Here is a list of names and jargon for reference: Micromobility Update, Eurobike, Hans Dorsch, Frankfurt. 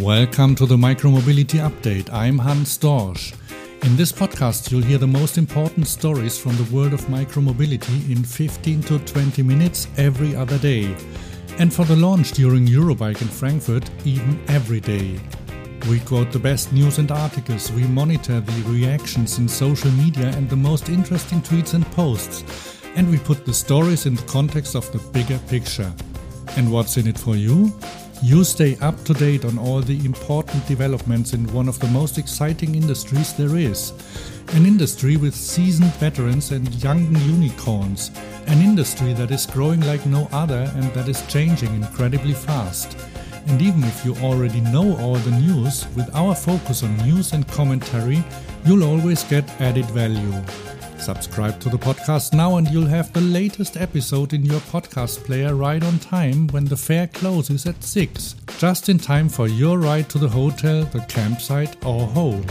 Welcome to the Micromobility Update. I'm Hans Dorsch. In this podcast, you'll hear the most important stories from the world of micromobility in 15 to 20 minutes every other day. And for the launch during Eurobike in Frankfurt, even every day. We quote the best news and articles, we monitor the reactions in social media and the most interesting tweets and posts. And we put the stories in the context of the bigger picture. And what's in it for you? You stay up to date on all the important developments in one of the most exciting industries there is. An industry with seasoned veterans and young unicorns. An industry that is growing like no other and that is changing incredibly fast. And even if you already know all the news, with our focus on news and commentary, you'll always get added value. Subscribe to the podcast now and you'll have the latest episode in your podcast player right on time when the fair closes at 6. Just in time for your ride to the hotel, the campsite or home.